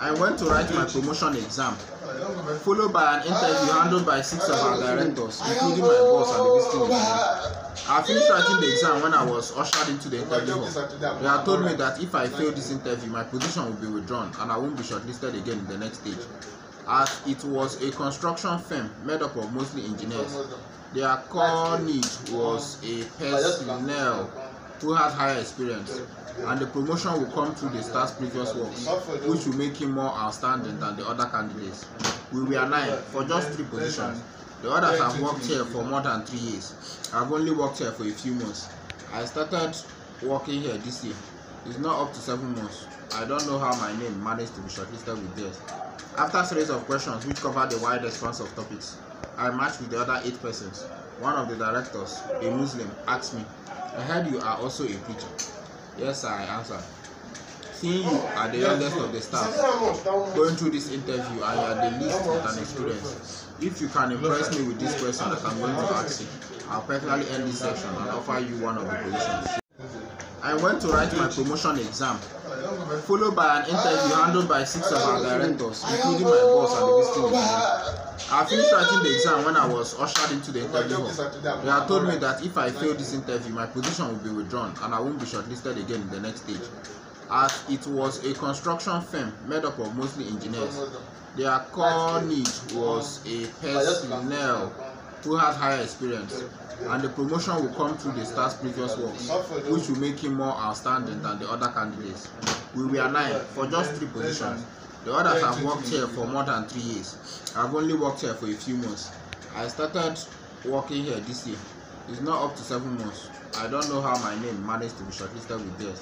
I went to write my promotion exam, followed by an interview handled by 6 of our directors, including my boss and the visiting engineer. I finished writing the exam when I was ushered into the interview hall. They had told me that if I failed this interview, my position would be withdrawn and I won't be shortlisted again in the next stage. As it was a construction firm made up of mostly engineers, their colleague was a personnel who had higher experience, and the promotion will come through the star's previous works, which will make him more outstanding than the other candidates. We were 9 for just 3 positions. The others have worked here for more than 3 years. I've only worked here for a few months. I started working here this year. It's not up to 7 months. I don't know how my name managed to be shortlisted with theirs. After a series of questions which covered the wide expanse of topics, I matched with the other 8 persons. One of the directors, a Muslim, asked me, "I heard you are also a preacher." "Yes, sir," I answered. "Seeing you are the youngest of the staff going through this interview, and you are the least with an experience. If you can impress me with this question that I'm going to ask you, I'll personally end this section and offer you one of the positions." I went to write my promotion exam, followed by an interview handled by 6 of our directors, including my boss and the visiting engineer. I finished writing the exam when I was ushered into the interview hall. They had told me that if I failed this interview, my position would be withdrawn and I won't be shortlisted again in the next stage. As it was a construction firm made up of mostly engineers, their colleague was a personnel who had higher experience, and the promotion will come through the star's previous works, which will make him more outstanding than the other candidates. We were 9 for just 3 positions. The others have worked here for more than 3 years. I've only worked here for a few months. I started working here this year. It's not up to 7 months. I don't know how my name managed to be shortlisted with theirs.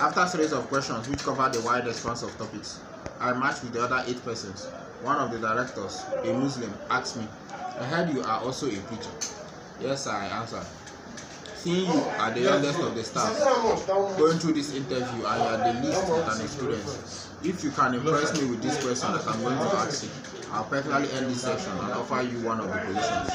After a series of questions which covered the wide expanse of topics, I matched with the other 8 persons. One of the directors, a Muslim, asked me, "I heard you are also a preacher." "Yes, sir," I answered. "Seeing you are the youngest of the staff going through this interview, and you are the least with an experience. If you can impress me with this question that I'm going to ask you, I'll personally end this section and offer you one of the positions."